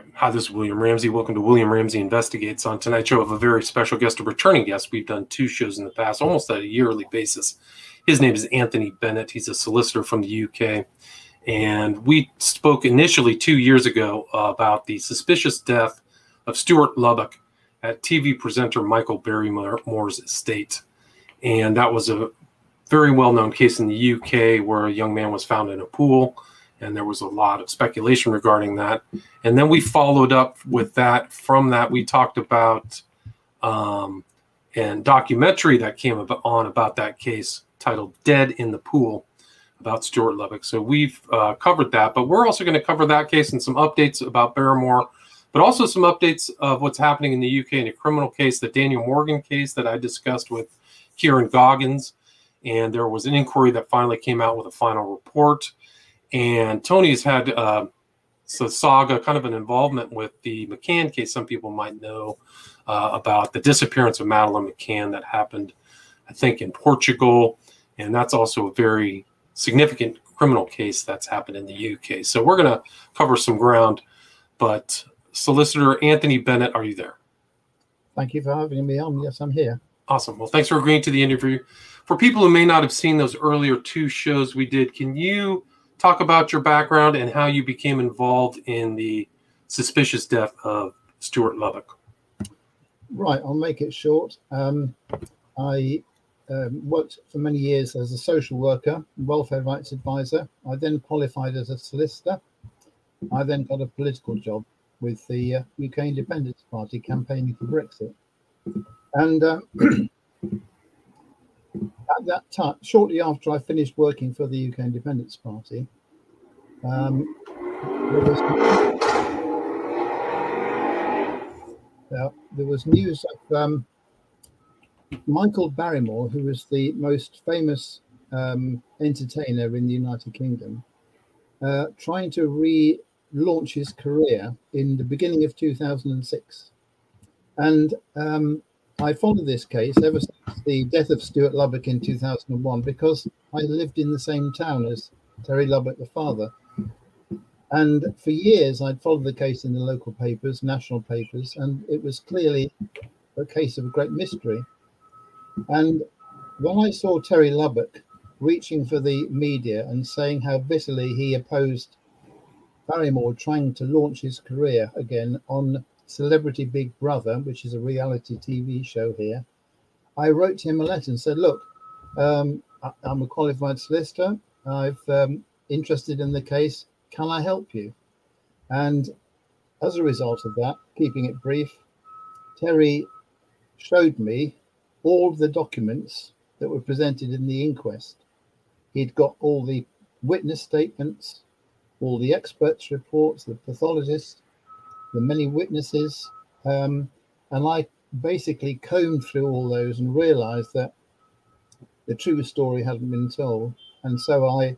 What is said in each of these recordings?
Cameron. Hi, this is William Ramsey. Welcome to William Ramsey Investigates. On tonight's show, I have a very special guest, a returning guest. We've done two shows in the past, almost on a yearly basis. His name is Anthony Bennett. He's a solicitor from the UK. And we spoke initially 2 years ago about the suspicious death of Stuart Lubbock at TV presenter Michael Barrymore's estate. And that was a very well-known case in the UK where a young man was found in a pool. And there was a lot of speculation regarding that. And then we followed up with that. From that, we talked about a documentary that came on about that case titled Dead in the Pool about Stuart Lubbock. So we've covered that. But we're also going to cover that case and some updates about Barrymore, but also some updates of what's happening in the UK in a criminal case, the Daniel Morgan case that I discussed with Kieran Goggins. And there was an inquiry that finally came out with a final report. And Tony's had saga, kind of an involvement with the McCann case. Some people might know about the disappearance of Madeleine McCann that happened, I think, in Portugal. And that's also a very significant criminal case that's happened in the UK. So we're going to cover some ground. But Solicitor Anthony Bennett, are you there? Thank you for having me on. Yes, I'm here. Awesome. Well, thanks for agreeing to the interview. For people who may not have seen those earlier two shows we did, can you talk about your background and how you became involved in the suspicious death of Stuart Lubbock? Right, I'll make it short. I worked for many years as a social worker, welfare rights advisor. I then qualified as a solicitor. I then got a political job with the UK Independence Party campaigning for Brexit. And at that time, shortly after I finished working for the UK Independence Party, there was news of Michael Barrymore, who was the most famous entertainer in the United Kingdom, trying to relaunch his career in the beginning of 2006. And I followed this case ever since the death of Stuart Lubbock in 2001 because I lived in the same town as Terry Lubbock, the father. And for years, I'd followed the case in the local papers, national papers, and it was clearly a case of a great mystery. And when I saw Terry Lubbock reaching for the media and saying how bitterly he opposed Barrymore trying to launch his career again on Celebrity Big Brother, which is a reality TV show here, I wrote him a letter and said, look, I'm a qualified solicitor. I've interested in the case. Can I help you? And as a result of that, keeping it brief, Terry showed me all the documents that were presented in the inquest. He'd got all the witness statements, all the experts' reports, the pathologists, the many witnesses, and I basically combed through all those and realized that the true story hadn't been told. And so I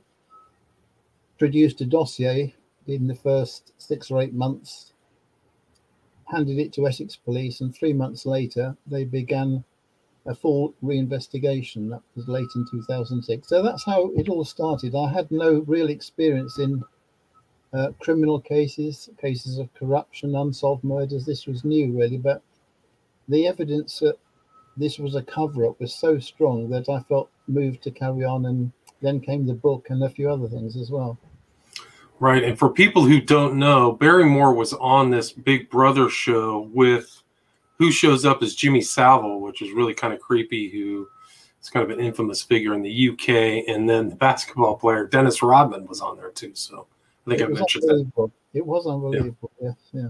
produced a dossier in the first 6 or 8 months, handed it to Essex Police, and 3 months later they began a full reinvestigation. That was late in 2006. So that's how it all started. I had no real experience in criminal cases, cases of corruption, unsolved murders. This was new, really, but the evidence that this was a cover-up was so strong that I felt moved to carry on, and then came the book and a few other things as well. Right, and for people who don't know, Barrymore was on this Big Brother show with who shows up as Jimmy Savile, which is really kind of creepy, who is kind of an infamous figure in the UK, and then the basketball player Dennis Rodman was on there too, so I think I mentioned that. It was unbelievable. Yeah. Yeah.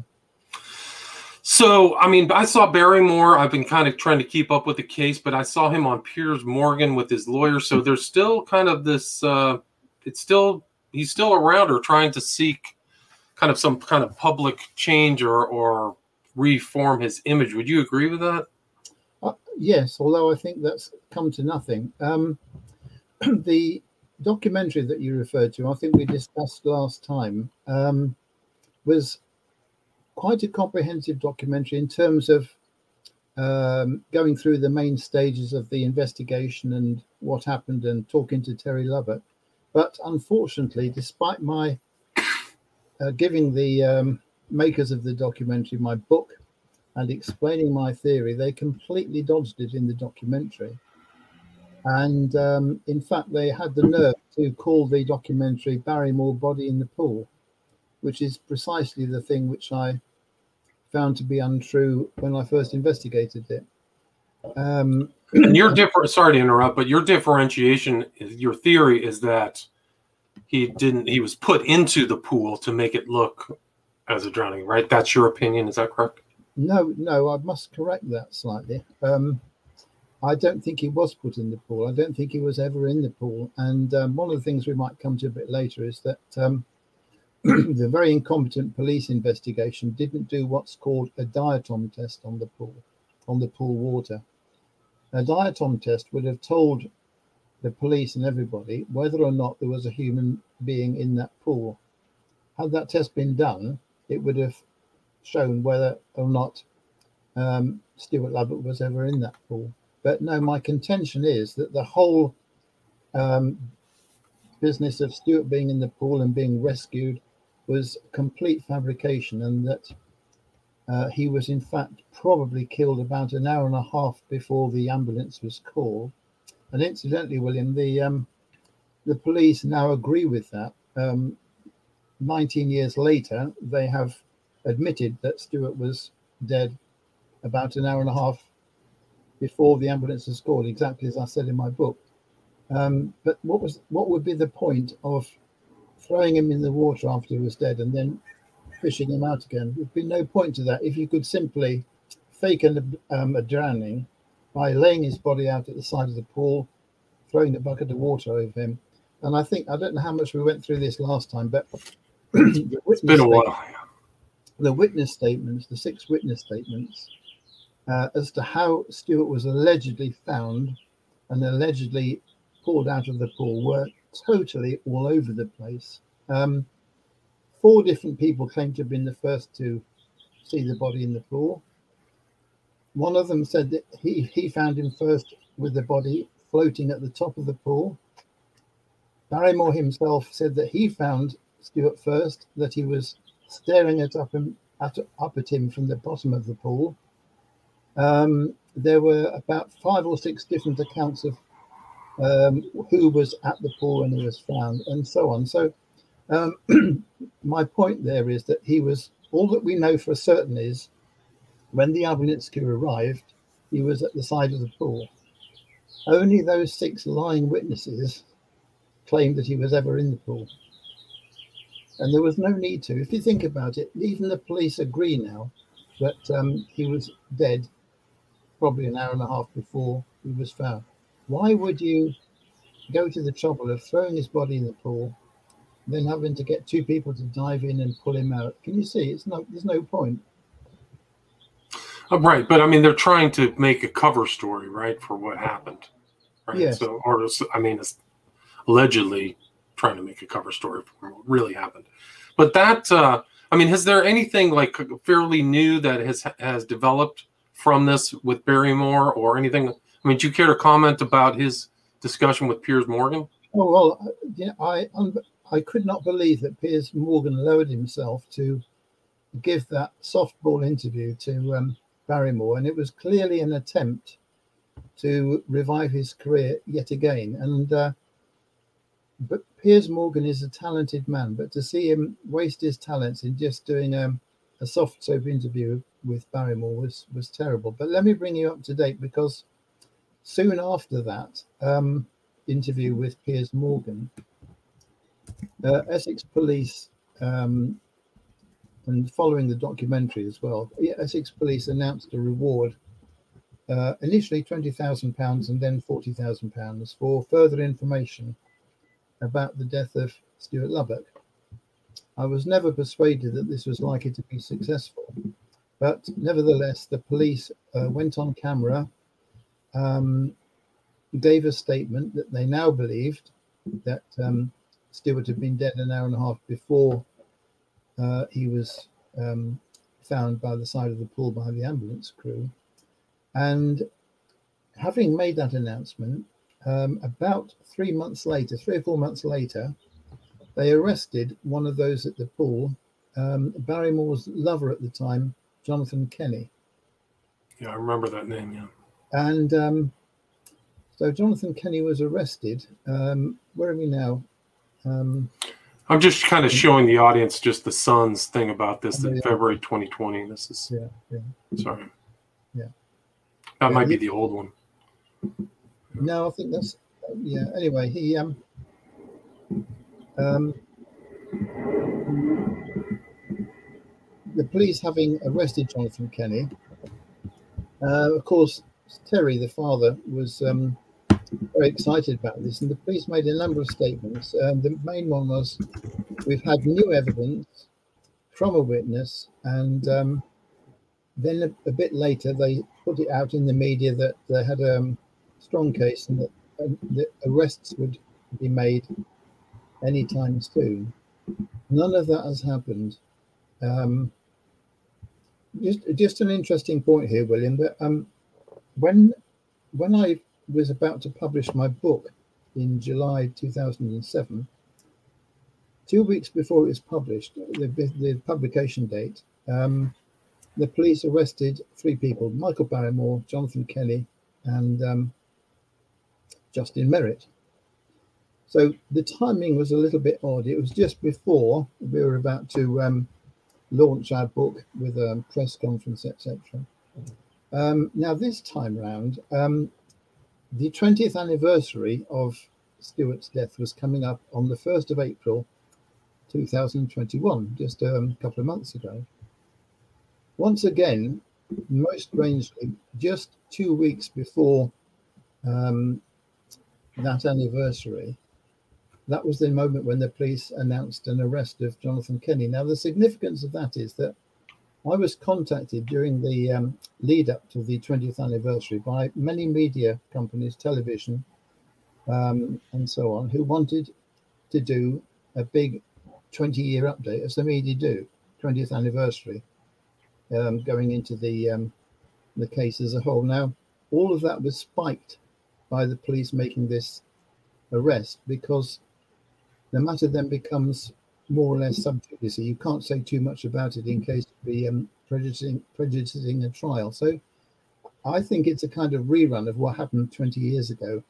So, I mean, I saw Barrymore. I've been kind of trying to keep up with the case, but I saw him on Piers Morgan with his lawyer. So there's still kind of this, he's still around or trying to seek kind of some kind of public change or reform his image. Would you agree with that? Yes, although I think that's come to nothing. The documentary that you referred to, I think we discussed last time, was quite a comprehensive documentary in terms of going through the main stages of the investigation and what happened and talking to Terry Lubbock. But unfortunately, despite my giving the makers of the documentary my book and explaining my theory, they completely dodged it in the documentary. And in fact, they had the nerve to call the documentary Barrymore Body in the Pool, which is precisely the thing which I found to be untrue when I first investigated it. And your different, sorry to interrupt, but your differentiation, your theory is that he didn't, he was put into the pool to make it look as a drowning, right? That's your opinion. Is that correct? No, no, I must correct that slightly. I don't think he was put in the pool. I don't think he was ever in the pool. And one of the things we might come to a bit later is that the very incompetent police investigation didn't do what's called a diatom test on the pool water. A diatom test would have told the police and everybody whether or not there was a human being in that pool. Had that test been done, it would have shown whether or not Stuart Lubbock was ever in that pool. But no, my contention is that the whole business of Stuart being in the pool and being rescued was complete fabrication, and that he was in fact probably killed about an hour and a half before the ambulance was called. And incidentally, William, the police now agree with that. 19 years later, they have admitted that Stuart was dead about an hour and a half before the ambulance was called, exactly as I said in my book. But what would be the point of throwing him in the water after he was dead and then fishing him out again? There'd be no point to that if you could simply fake a drowning by laying his body out at the side of the pool, throwing a bucket of water over him. And I think, I don't know how much we went through this last time, but it's been a while. The witness statements, the 6 witness statements, as to how Stuart was allegedly found and allegedly pulled out of the pool were totally all over the place. 4 different people claimed to have been the first to see the body in the pool. One of them said that he found him first with the body floating at the top of the pool. Barrymore himself said that he found Stuart first, that he was staring up at him from the bottom of the pool. There were about 5 or 6 different accounts of who was at the pool when he was found, and so on. So my point there is that he was, all that we know for certain is when the ambulance crew arrived, he was at the side of the pool. Only those 6 lying witnesses claimed that he was ever in the pool. And there was no need to. If you think about it, even the police agree now that he was dead probably an hour and a half before he was found. Why would you go to the trouble of throwing his body in the pool, then having to get 2 people to dive in and pull him out? Can you see? It's no, there's no point. Right, but I mean, they're trying to make a cover story, right, for what happened, right? Yes. So, or I mean, it's allegedly trying to make a cover story for what really happened. But that, I mean, is there anything like fairly new that has developed from this with Barrymore or anything? I mean, do you care to comment about his discussion with Piers Morgan? Oh, well, yeah, I could not believe that Piers Morgan lowered himself to give that softball interview to Barrymore, and it was clearly an attempt to revive his career yet again. And but Piers Morgan is a talented man, but to see him waste his talents in just doing a soft soap interview with Barrymore was terrible. But let me bring you up to date, because soon after that interview with Piers Morgan, Essex Police, and following the documentary as well, Essex Police announced a reward, initially £20,000 and then £40,000 for further information about the death of Stuart Lubbock. I was never persuaded that this was likely to be successful, but nevertheless, the police went on camera, gave a statement that they now believed that Stuart had been dead an hour and a half before he was found by the side of the pool by the ambulance crew. And having made that announcement, about 3 or 4 months later, they arrested one of those at the pool Barrymore's lover at the time, Jonathan Kenny. Yeah, I remember that name, yeah. And so Jonathan Kenny was arrested. Where are we now? I'm just kind of showing the audience just the Sun's thing about this, that February 2020. This is, sorry. Yeah. That might be the old one. No, I think that's, yeah. Anyway, he, the police having arrested Jonathan Kenny, of course, Terry, the father, was very excited about this, and the police made a number of statements. The main one was, we've had new evidence from a witness, and then a bit later they put it out in the media that they had a strong case and that the arrests would be made anytime soon. None of that has happened. Just an interesting point here, William, that when I was about to publish my book in July 2007, 2 weeks before it was published, the publication date, the police arrested three people: Michael Barrymore, Jonathan Kelly, and Justin Merritt. So the timing was a little bit odd. It was just before we were about to launch our book with a press conference, etc. Now, this time round, the 20th anniversary of Stuart's death was coming up on the 1st of April 2021, just a couple of months ago. Once again, most strangely, just 2 weeks before that anniversary, that was the moment when the police announced an arrest of Jonathan Kenny. Now, the significance of that is that I was contacted during the lead up to the 20th anniversary by many media companies, television and so on, who wanted to do a big 20-year update, as the media do, 20th anniversary, going into the case as a whole. Now, all of that was spiked by the police making this arrest, because the matter then becomes more or less subject, so you can't say too much about it in case of the prejudicing a trial. So I think it's a kind of rerun of what happened 20 years ago.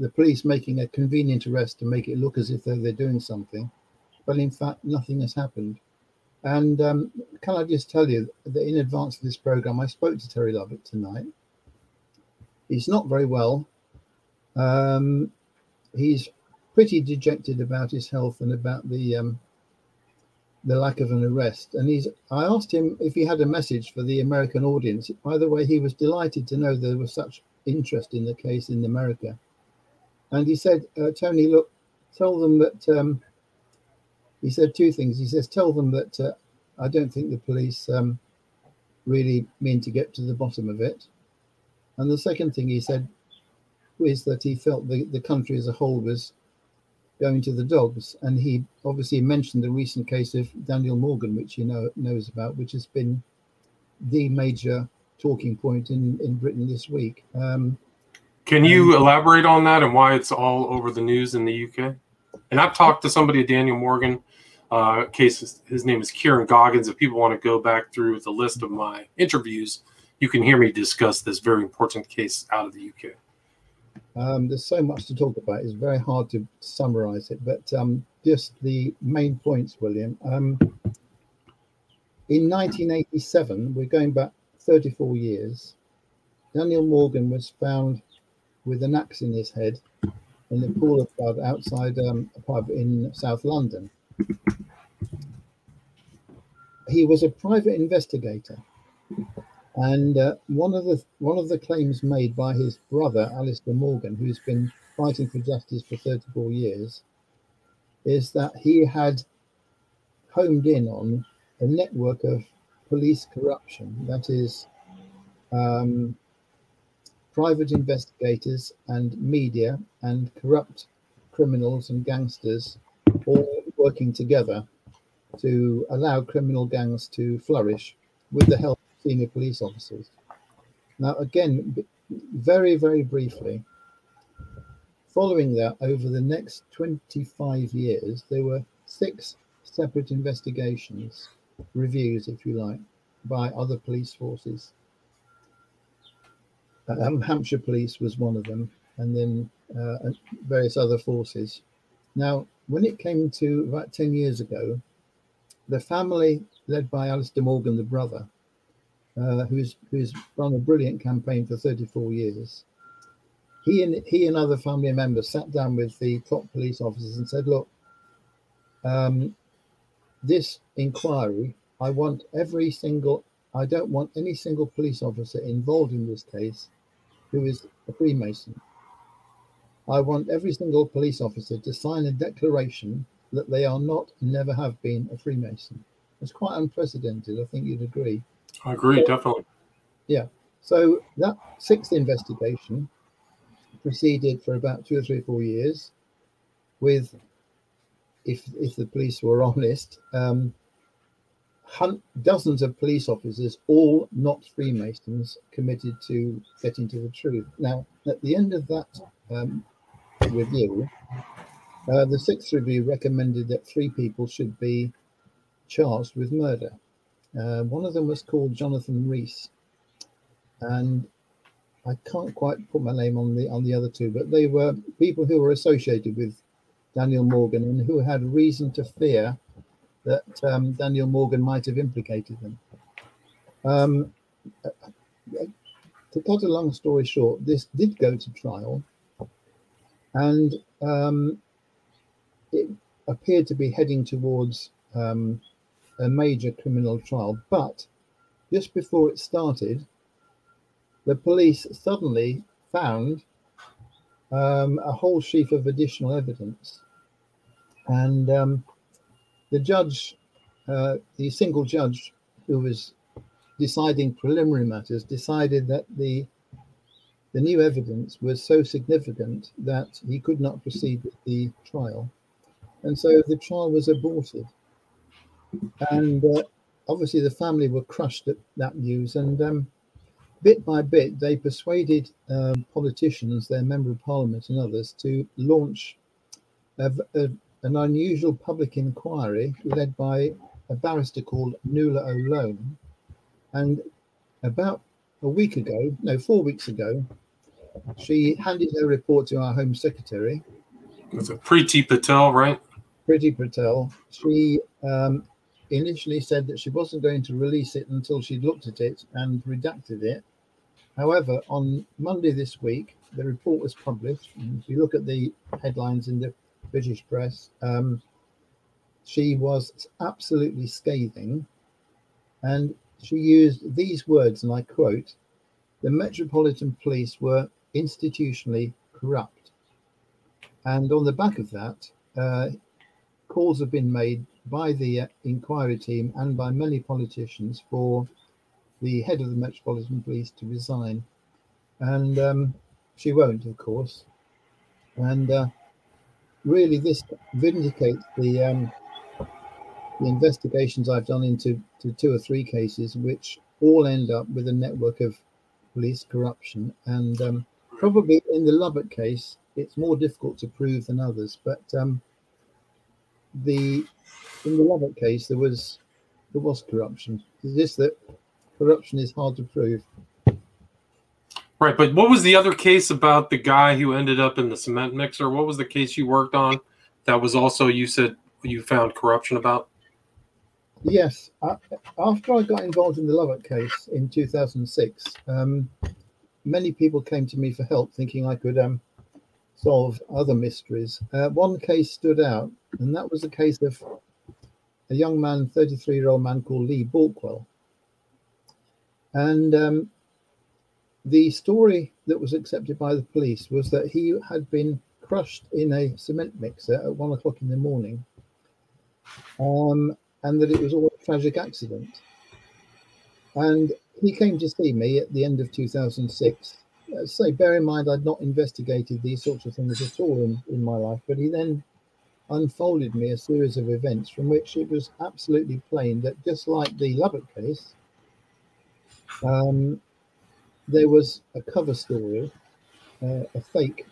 The police making a convenient arrest to make it look as if they're doing something, but in fact nothing has happened. And can I just tell you that in advance of this program, I spoke to Terry Lubbock tonight. He's not very well. He's pretty dejected about his health and about the lack of an arrest. And I asked him if he had a message for the American audience. By the way, he was delighted to know there was such interest in the case in America. And he said, Tony, look, tell them that, he said two things. He says, tell them that I don't think the police really mean to get to the bottom of it. And the second thing he said is that he felt the country as a whole was going to the dogs, and he obviously mentioned the recent case of Daniel Morgan, which knows about, which has been the major talking point in Britain this week. Can you elaborate on that and why it's all over the news in the UK? And I've talked to somebody, Daniel Morgan, his name is Kieran Goggins. If people want to go back through the list of my interviews, you can hear me discuss this very important case out of the UK. There's so much to talk about. It's very hard to summarize it, but just the main points, William. In 1987, we're going back 34 years, Daniel Morgan was found with an axe in his head in the pool of blood outside a pub in South London. He was a private investigator. And one of the claims made by his brother, Alistair Morgan, who's been fighting for justice for 34 years, is that he had homed in on a network of police corruption. That is, private investigators and media and corrupt criminals and gangsters all working together to allow criminal gangs to flourish with the help senior police officers. Now, again, very, very briefly, following that, over the next 25 years, there were six separate investigations, reviews, if you like, by other police forces. Hampshire Police was one of them, and then various other forces. Now, when it came to about 10 years ago, the family led by Alistair Morgan, the brother, who's run a brilliant campaign for 34 years, he and other family members sat down with the top police officers and said, look, this inquiry, I don't want any single police officer involved in this case who is a Freemason. I want every single police officer to sign a declaration that they are not and never have been a Freemason. It's quite unprecedented. I think you'd agree. I agree, definitely. Yeah. So that sixth investigation proceeded for about 2 or 3 or 4 years with, if the police were honest, dozens of police officers, all not Freemasons, committed to getting to the truth. Now, at the end of that review, the sixth review recommended that 3 people should be charged with murder. One of them was called Jonathan Rees, and I can't quite put my name on the other 2, but they were people who were associated with Daniel Morgan and who had reason to fear that Daniel Morgan might have implicated them. To cut a long story short, this did go to trial, and it appeared to be heading towards a major criminal trial. But just before it started, the police suddenly found a whole sheaf of additional evidence, and the judge, the single judge who was deciding preliminary matters, decided that the new evidence was so significant that he could not proceed with the trial, and so the trial was aborted. And obviously the family were crushed at that news, and bit by bit they persuaded politicians, their Member of Parliament and others, to launch an unusual public inquiry led by a barrister called Nuala O'Loan. And about 4 weeks ago, she handed her report to our Home Secretary. That's Priti Patel, right? Priti Patel. She initially said that she wasn't going to release it until she'd looked at it and redacted it. However, on Monday this week, the report was published. And if you look at the headlines in the British press, she was absolutely scathing, and she used these words, and I quote, "The Metropolitan Police were institutionally corrupt." And on the back of that, calls have been made by the inquiry team and by many politicians for the head of the Metropolitan Police to resign. And she won't, of course. And really, this vindicates the investigations I've done into 2 or 3 cases, which all end up with a network of police corruption. And probably in the Lubbock case, it's more difficult to prove than others. But in the Lubbock case, there was corruption. It's just that corruption is hard to prove. Right, but what was the other case about the guy who ended up in the cement mixer? What was the case you worked on that was also, you said, you found corruption about? Yes. After I got involved in the Lubbock case in 2006, many people came to me for help, thinking I could solve other mysteries. One case stood out, and that was the case of a young man, 33-year-old man called Lee Borkwell. And the story that was accepted by the police was that he had been crushed in a cement mixer at 1 o'clock in the morning, and that it was all a tragic accident. And he came to see me at the end of 2006. So bear in mind, I'd not investigated these sorts of things at all in my life, but he then unfolded me a series of events from which it was absolutely plain that, just like the Lubbock case, there was a cover story, a fake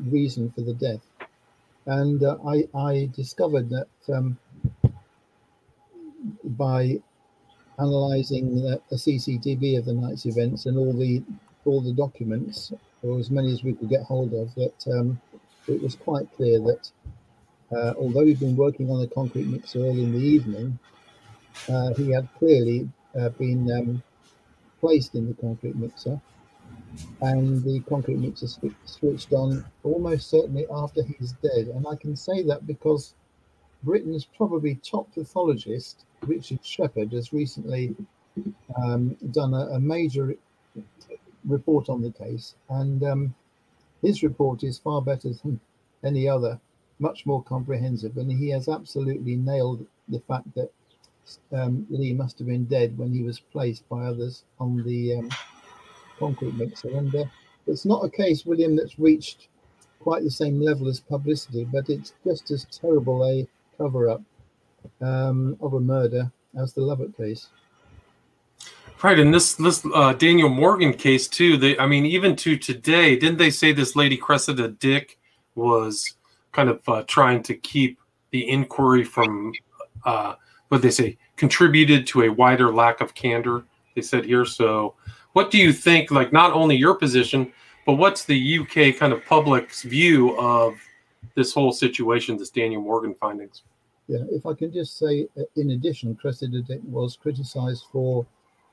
reason for the death. And I discovered that by analysing the CCTV of the night's events and all the documents, or as many as we could get hold of, that it was quite clear that although he'd been working on the concrete mixer early in the evening, he had clearly been placed in the concrete mixer, and the concrete mixer switched on almost certainly after he's dead. And I can say that because Britain's probably top pathologist, Richard Shepherd, has recently done a major report on the case, and his report is far better than any other, much more comprehensive, and he has absolutely nailed the fact that Lee must have been dead when he was placed by others on the concrete mixer. And it's not a case, William, that's reached quite the same level as publicity, but it's just as terrible a cover-up of a murder as the Lubbock case. Right, and this Daniel Morgan case too. I mean, even to today, didn't they say this lady Cressida Dick was kind of trying to keep the inquiry from what they say contributed to a wider lack of candor? They said here. So, what do you think? Like, not only your position, but what's the UK kind of public's view of this whole situation, this Daniel Morgan findings? Yeah, if I can just say, in addition, Cressida Dick was criticised for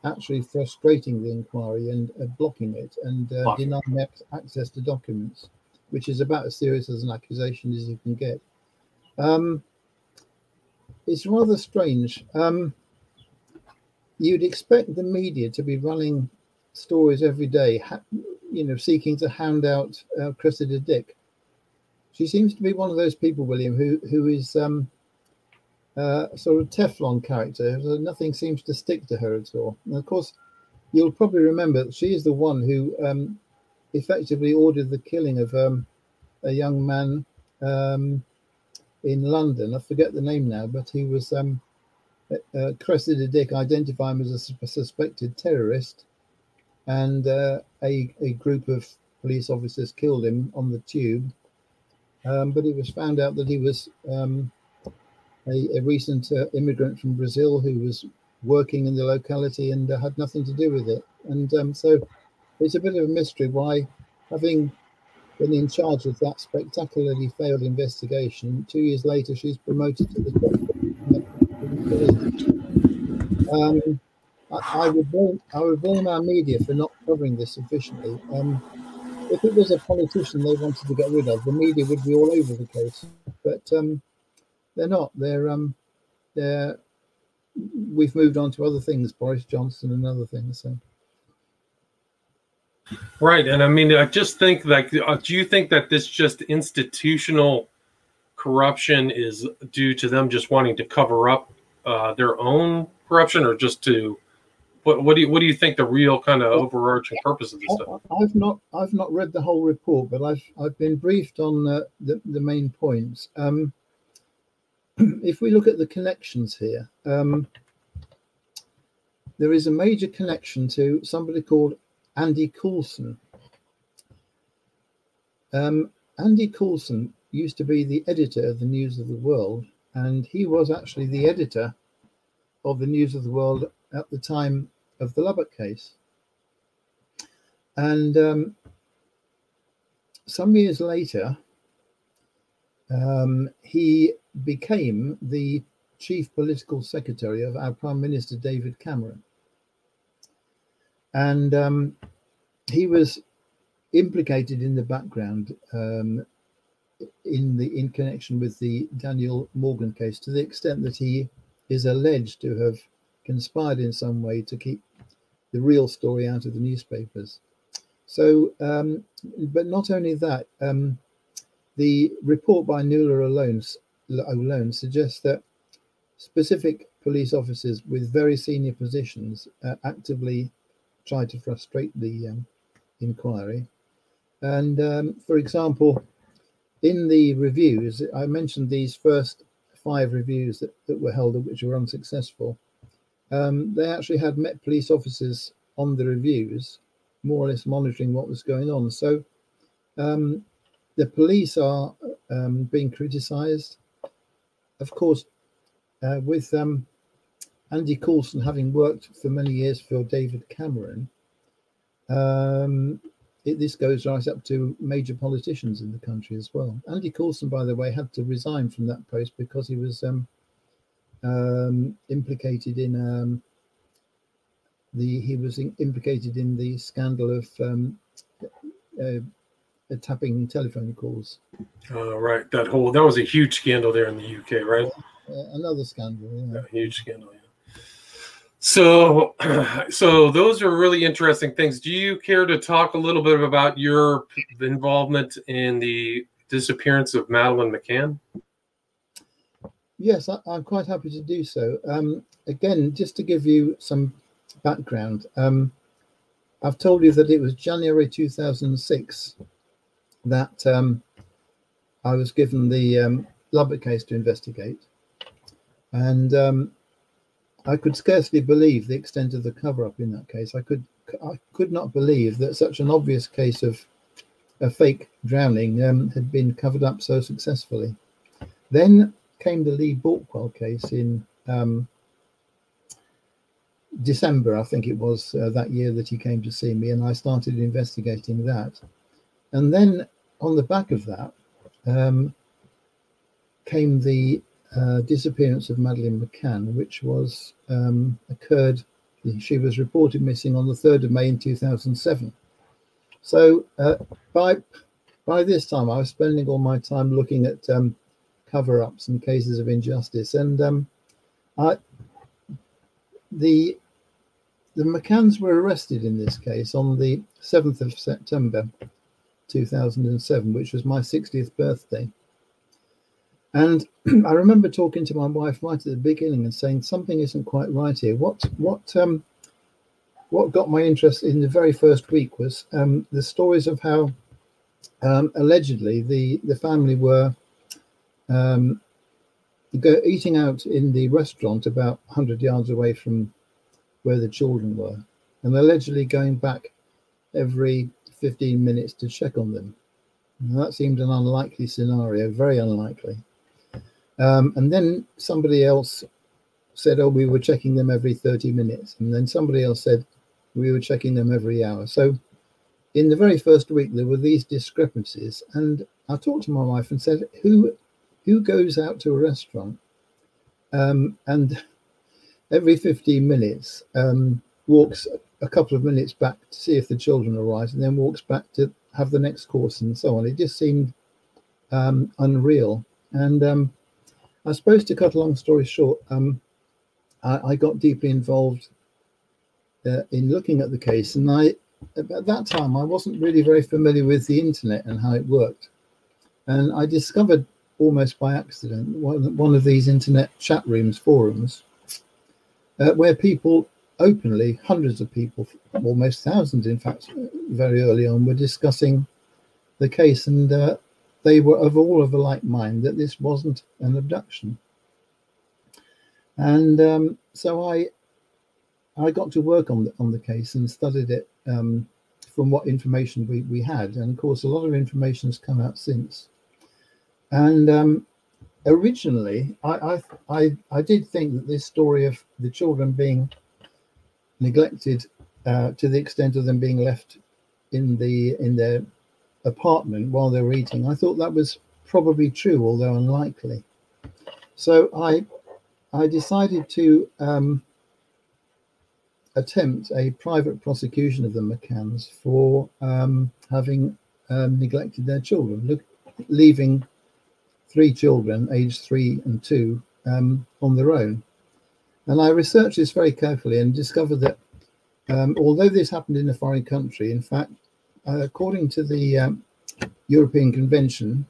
actually frustrating the inquiry and blocking it, and denying access to documents, which is about as serious as an accusation as you can get. It's rather strange. You'd expect the media to be running stories every day, you know, seeking to hound out Cressida Dick. She seems to be one of those people, William, who is sort of Teflon character. Nothing seems to stick to her at all. And of course, you'll probably remember that she is the one who effectively ordered the killing of a young man in London. I forget the name now, but he was Cressida Dick identified him as a suspected terrorist, and a group of police officers killed him on the tube. But it was found out that he was a recent immigrant from Brazil who was working in the locality and had nothing to do with it. And so it's a bit of a mystery why, having been in charge of that spectacularly failed investigation, 2 years later she's promoted to the top. I would blame our media for not covering this sufficiently. If it was a politician they wanted to get rid of, the media would be all over the case. But they're not. We've moved on to other things, Boris Johnson and other things. So. Right, and I mean, I just think, like, do you think that this just institutional corruption is due to them just wanting to cover up their own corruption, or just to what do you think the real kind of overarching purpose of this stuff? I've not read the whole report, but I've been briefed on the main points. If we look at the connections here, there is a major connection to somebody called Andy Coulson. Andy Coulson used to be the editor of the News of the World, and he was actually the editor of the News of the World at the time of the Lubbock case. And some years later, he became the chief political secretary of our Prime Minister David Cameron, and he was implicated in the background in connection with the Daniel Morgan case, to the extent that he is alleged to have conspired in some way to keep the real story out of the newspapers. So but not only that, the report by Nuala O'Loan suggests that specific police officers with very senior positions actively try to frustrate the inquiry. And for example, in the reviews, I mentioned these first 5 reviews that were held, which were unsuccessful. They actually had Met police officers on the reviews, more or less monitoring what was going on. So the police are being criticised. Of course, with Andy Coulson, having worked for many years for David Cameron, this goes right up to major politicians in the country as well. Andy Coulson, by the way, had to resign from that post because he was implicated in implicated in the scandal of tapping telephone calls. Right, that was a huge scandal there in the UK, right? Another scandal. Yeah. A huge scandal. Yeah. So those are really interesting things. Do you care to talk a little bit about your involvement in the disappearance of Madeleine McCann? Yes, I'm quite happy to do so. Again, just to give you some background, I've told you that it was January 2006 that I was given the Lubbock case to investigate, and I could scarcely believe the extent of the cover-up in that case. I could not believe that such an obvious case of a fake drowning had been covered up so successfully. Then came the Lee Borkwell case in December, I think it was, that year that he came to see me, and I started investigating that. And then on the back of that came the disappearance of Madeleine McCann, which was she was reported missing on the 3rd of May in 2007. So by this time I was spending all my time looking at cover-ups and cases of injustice, and the McCanns were arrested in this case on the 7th of September 2007, which was my 60th birthday. And I remember talking to my wife right at the beginning and saying, something isn't quite right here. What got my interest in the very first week was the stories of how allegedly the family were eating out in the restaurant about 100 yards away from where the children were, and allegedly going back every 15 minutes to check on them. And that seemed an unlikely scenario, very unlikely. And then somebody else said, oh, we were checking them every 30 minutes. And then somebody else said, we were checking them every hour. So in the very first week, there were these discrepancies. And I talked to my wife and said, who goes out to a restaurant and every 15 minutes walks a couple of minutes back to see if the children are right, and then walks back to have the next course and so on? It just seemed unreal. And I suppose, to cut a long story short, I got deeply involved in looking at the case. And at that time, I wasn't really very familiar with the internet and how it worked. And I discovered, almost by accident, one of these internet chat rooms, forums, where people openly, hundreds of people, almost thousands, in fact, very early on, were discussing the case. And they were all of a like mind that this wasn't an abduction. And so I got to work on the case and studied it from what information we had. And of course, a lot of information has come out since. And originally, I did think that this story of the children being neglected to the extent of them being left in their apartment while they were eating, I thought that was probably true, although unlikely. So I decided to attempt a private prosecution of the McCanns for having neglected their children, leaving 3 children, aged 3 and 2, on their own. And I researched this very carefully and discovered that although this happened in a foreign country, in fact, according to the European Convention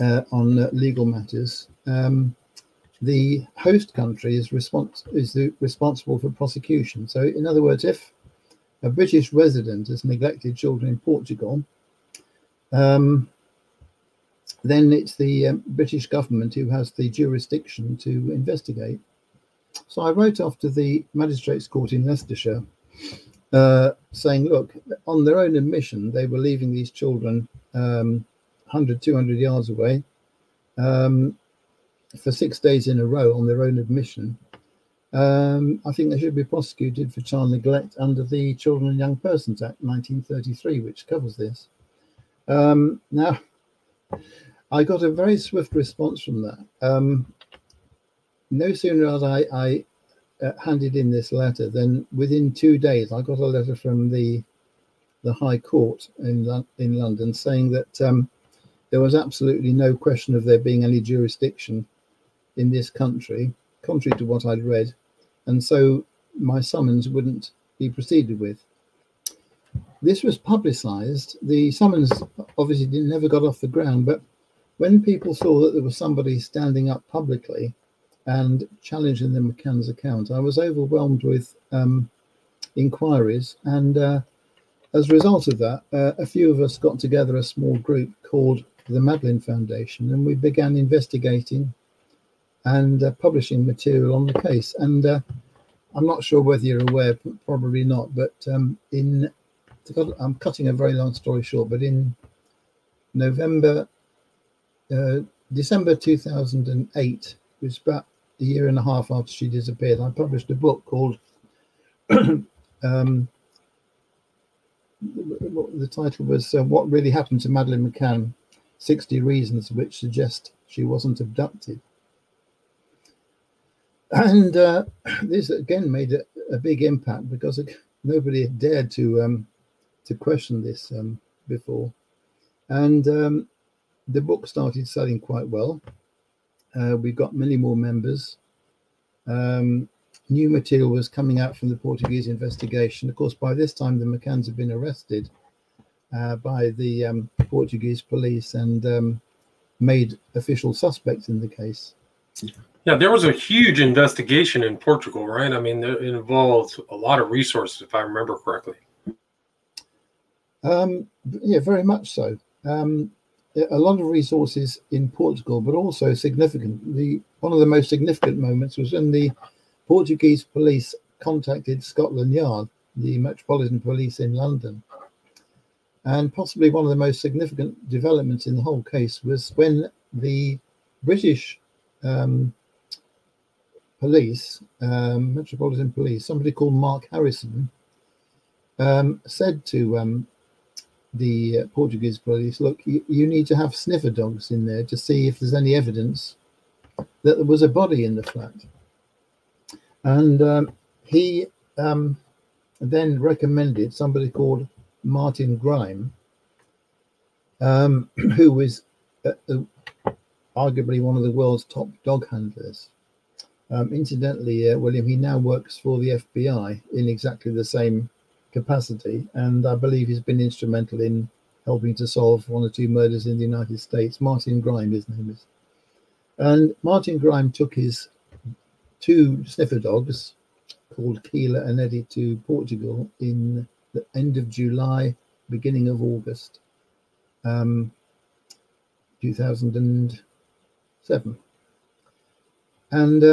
on legal matters, the host country is responsible for prosecution. So in other words, if a British resident has neglected children in Portugal, then it's the British government who has the jurisdiction to investigate. So I wrote off to the Magistrates' Court in Leicestershire saying, look, on their own admission, they were leaving these children 100, 200 yards away for 6 days in a row on their own admission. I think they should be prosecuted for child neglect under the Children and Young Persons Act 1933, which covers this. Now, I got a very swift response from that. No sooner had I handed in this letter than within 2 days I got a letter from the High Court in London saying that there was absolutely no question of there being any jurisdiction in this country, contrary to what I'd read, and so my summons wouldn't be proceeded with. This was publicised. The summons obviously never got off the ground, but when people saw that there was somebody standing up publicly and challenging the McCann's account, I was overwhelmed with inquiries, and as a result of that, a few of us got together a small group called the Madeleine Foundation, and we began investigating and publishing material on the case. And I'm not sure whether you're aware, probably not, but I'm cutting a very long story short, but in December 2008, it was about a year and a half after she disappeared, I published a book called the title was What Really Happened to Madeleine McCann, 60 Reasons Which Suggest She Wasn't Abducted. And this again made a big impact, because nobody had dared to question this before. And the book started selling quite well. We've got many more members. New material was coming out from the Portuguese investigation. Of course, by this time, the McCanns had been arrested by the Portuguese police and made official suspects in the case. Yeah, there was a huge investigation in Portugal, right? I mean, it involved a lot of resources, if I remember correctly. Yeah, very much so. A lot of resources in Portugal, but also significant. One of the most significant moments was when the Portuguese police contacted Scotland Yard, the Metropolitan Police in London. And possibly one of the most significant developments in the whole case was when the British police, Metropolitan Police, somebody called Mark Harrison, said to the Portuguese police, look, you need to have sniffer dogs in there to see if there's any evidence that there was a body in the flat. And he then recommended somebody called Martin Grime, who was arguably one of the world's top dog handlers. Incidentally, William, he now works for the FBI in exactly the same capacity, and I believe he's been instrumental in helping to solve one or two murders in the United States. Martin Grime, his name is. And Martin Grime took his two sniffer dogs called Keeler and Eddie to Portugal in the end of July, beginning of August 2007. And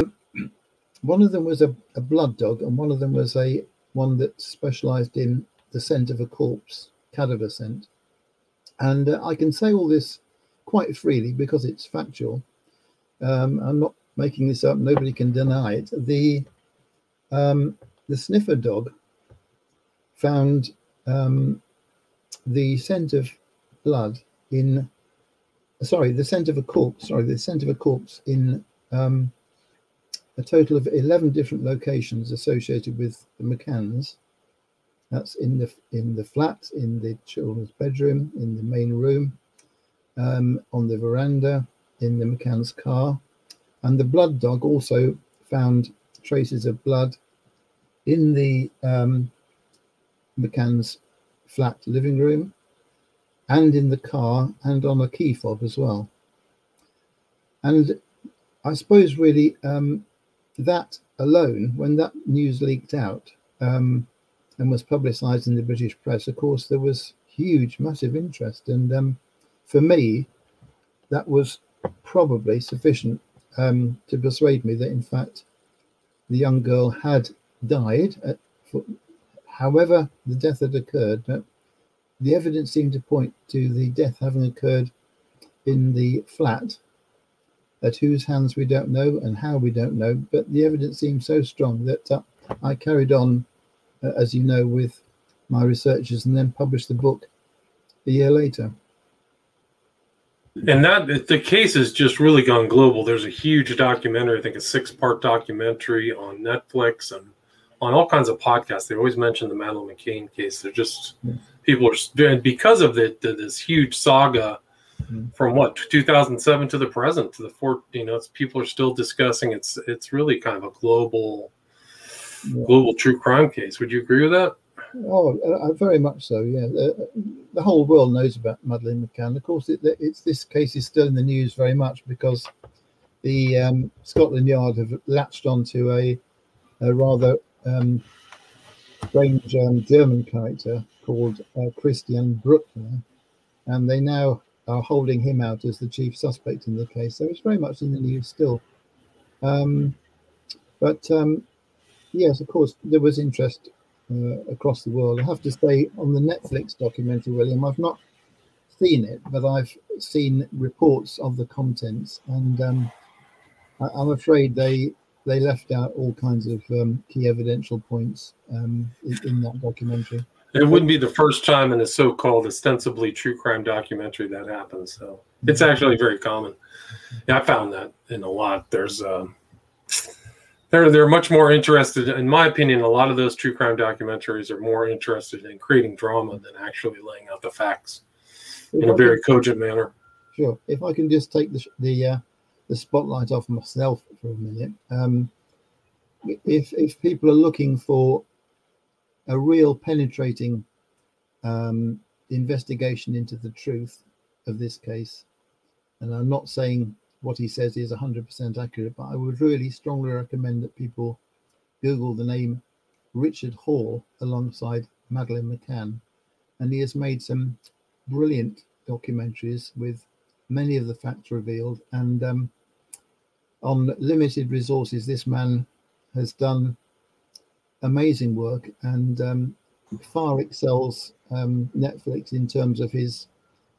one of them was a blood dog, and one of them was one that specialized in the scent of a corpse, cadaver scent. And I can say all this quite freely because it's factual. I'm not making this up. Nobody can deny it. The sniffer dog found the scent of blood in, sorry, the scent of a corpse, sorry, the scent of a corpse in a total of 11 different locations associated with the McCanns. That's in the flat, in the children's bedroom, in the main room, on the veranda, in the McCann's car. And the blood dog also found traces of blood in the McCann's flat living room, and in the car, and on a key fob as well. And I suppose really that alone, when that news leaked out and was publicised in the British press, of course, there was huge, massive interest. And for me, that was probably sufficient to persuade me that, in fact, the young girl had died, however the death had occurred. But the evidence seemed to point to the death having occurred in the flat At whose hands we don't know and how we don't know, but the evidence seemed so strong that I carried on, as you know, with my researches and then published the book a year later. And that the case has just really gone global. There's a huge documentary, I think a 6-part documentary on Netflix and on all kinds of podcasts. They always mention the Madeleine McCann case. They're just, people are, because of this huge saga from what, 2007 to the present, to the 14, you know, people are still discussing. It's really kind of a global, global true crime case. Would you agree with that? Oh, very much so. Yeah, the whole world knows about Madeleine McCann. Of course, this case is still in the news very much because the Scotland Yard have latched onto a rather strange German character called Christian Bruckner, and they now are holding him out as the chief suspect in the case. So it's very much in the news still. Yes, of course, there was interest across the world. I have to say, on the Netflix documentary, William, I've not seen it, but I've seen reports of the contents, and I'm afraid they left out all kinds of key evidential points in that documentary. It wouldn't be the first time in a so-called ostensibly true crime documentary that happens, so it's actually very common. Yeah, I found that in a lot. There's They're much more interested, in my opinion, a lot of those true crime documentaries are more interested in creating drama than actually laying out the facts in a very cogent manner. Sure. If I can just take the spotlight off myself for a minute. If people are looking for a real penetrating investigation into the truth of this case, and I'm not saying what he says is 100% accurate, but I would really strongly recommend that people Google the name Richard Hall alongside Madeleine McCann. And he has made some brilliant documentaries with many of the facts revealed. And on limited resources, this man has done amazing work and far excels Netflix in terms of his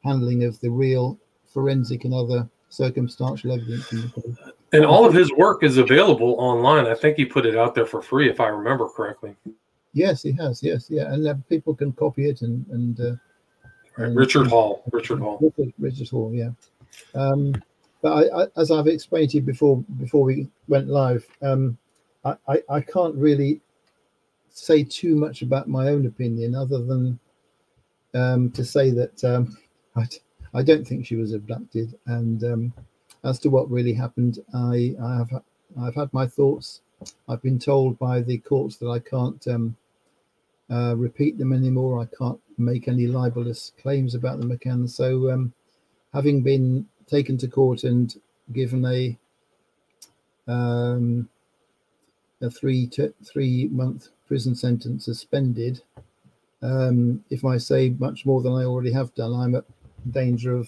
handling of the real forensic and other circumstantial evidence. And all of his work is available online. I think he put it out there for free, if I remember correctly. Yes, he has. Yes, yeah. And people can copy it. And Richard Hall. Yeah. But as I've explained to you before we went live, I can't really say too much about my own opinion, other than to say that I don't think she was abducted, and as to what really happened, I've had my thoughts. I've been told by the courts that I can't repeat them anymore. I can't make any libelous claims about the McCann. So, having been taken to court and given a 3-month prison sentence suspended, if I say much more than I already have done, I'm at danger of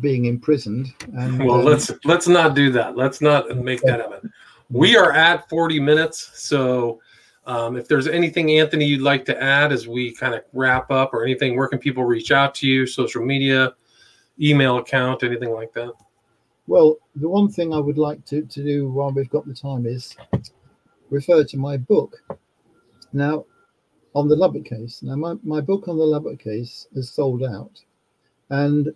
being imprisoned. And, well, let's not do that. Let's not make that happen. We are at 40 minutes, so if there's anything, Anthony, you'd like to add as we kind of wrap up, or anything, where can people reach out to you? Social media, email account, anything like that? Well, the one thing I would like to do while we've got the time is refer to my book. Now, on the Lubbock case. Now, my book on the Lubbock case is sold out, and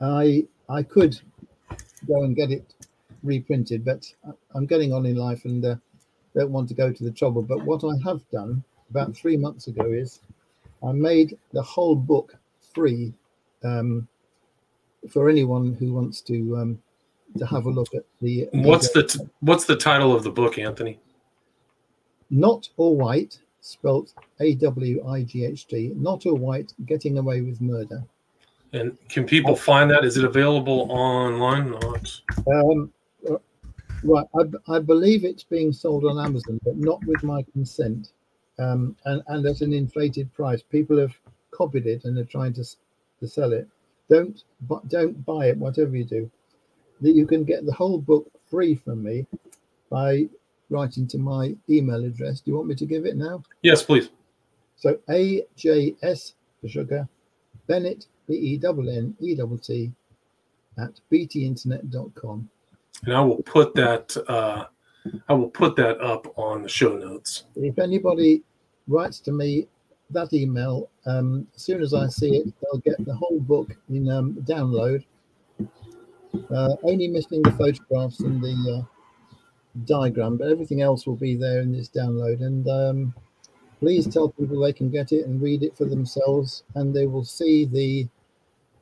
I could go and get it reprinted, but I'm getting on in life and don't want to go to the trouble. But what I have done about 3 months ago is I made the whole book free for anyone who wants to have a look at the. What's the title of the book, Anthony? Not All White. Spelt A-W-I-G-H-T, Not All White, Getting Away with Murder. And can people find that? Is it available online? Not. Right, I believe it's being sold on Amazon, but not with my consent, and at an inflated price. People have copied it and are trying to sell it. Don't buy it, whatever you do. That you can get the whole book free from me by writing to my email address. Do you want me to give it now? Yes, please. So AJS for sugar, Bennett, B-E-N-N-E-T-T at btinternet.com. And I will put that up on the show notes. If anybody writes to me that email, as soon as I see it, they'll get the whole book in download. Only missing the photographs and the diagram, but everything else will be there in this download. And please tell people they can get it and read it for themselves, and they will see the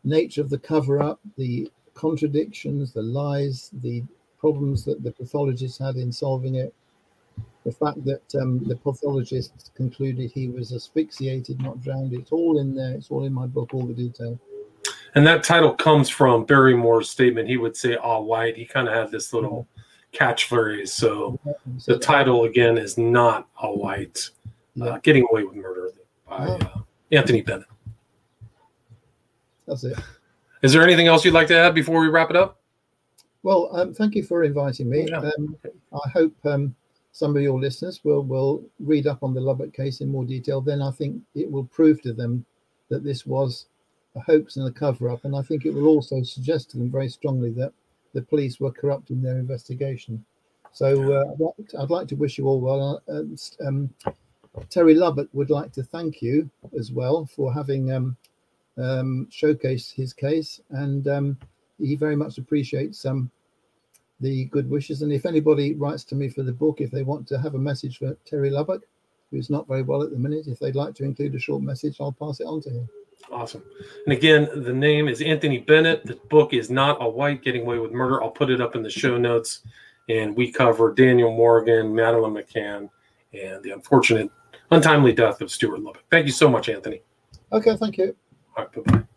nature of the cover-up, the contradictions, the lies, the problems that the pathologist had in solving it, the fact that the pathologist concluded he was asphyxiated, not drowned. It's all in there. It's all in my book, all the detail. And that title comes from Barrymore's statement. He would say, "All white." He kind of had this little catchphrase. So the title, again, is not "All White," Getting Away with Murder by Anthony Bennett. That's it. Is there anything else you'd like to add before we wrap it up? Well, thank you for inviting me. Yeah. I hope some of your listeners will read up on the Lubbock case in more detail. Then I think it will prove to them that this was a hoax and a cover-up. And I think it will also suggest to them very strongly that the police were corrupt in their investigation. So I'd like to wish you all well. Terry Lubbock would like to thank you as well for having showcased his case, and he very much appreciates the good wishes. And if anybody writes to me for the book, if they want to have a message for Terry Lubbock, who's not very well at the minute, if they'd like to include a short message, I'll pass it on to him. Awesome. And again, the name is Anthony Bennett. The book is Not All White, Getting Away with Murder. I'll put it up in the show notes. And we cover Daniel Morgan, Madeleine McCann, and the unfortunate, untimely death of Stuart Lubbock. Thank you so much, Anthony. Okay, thank you. All right, bye-bye.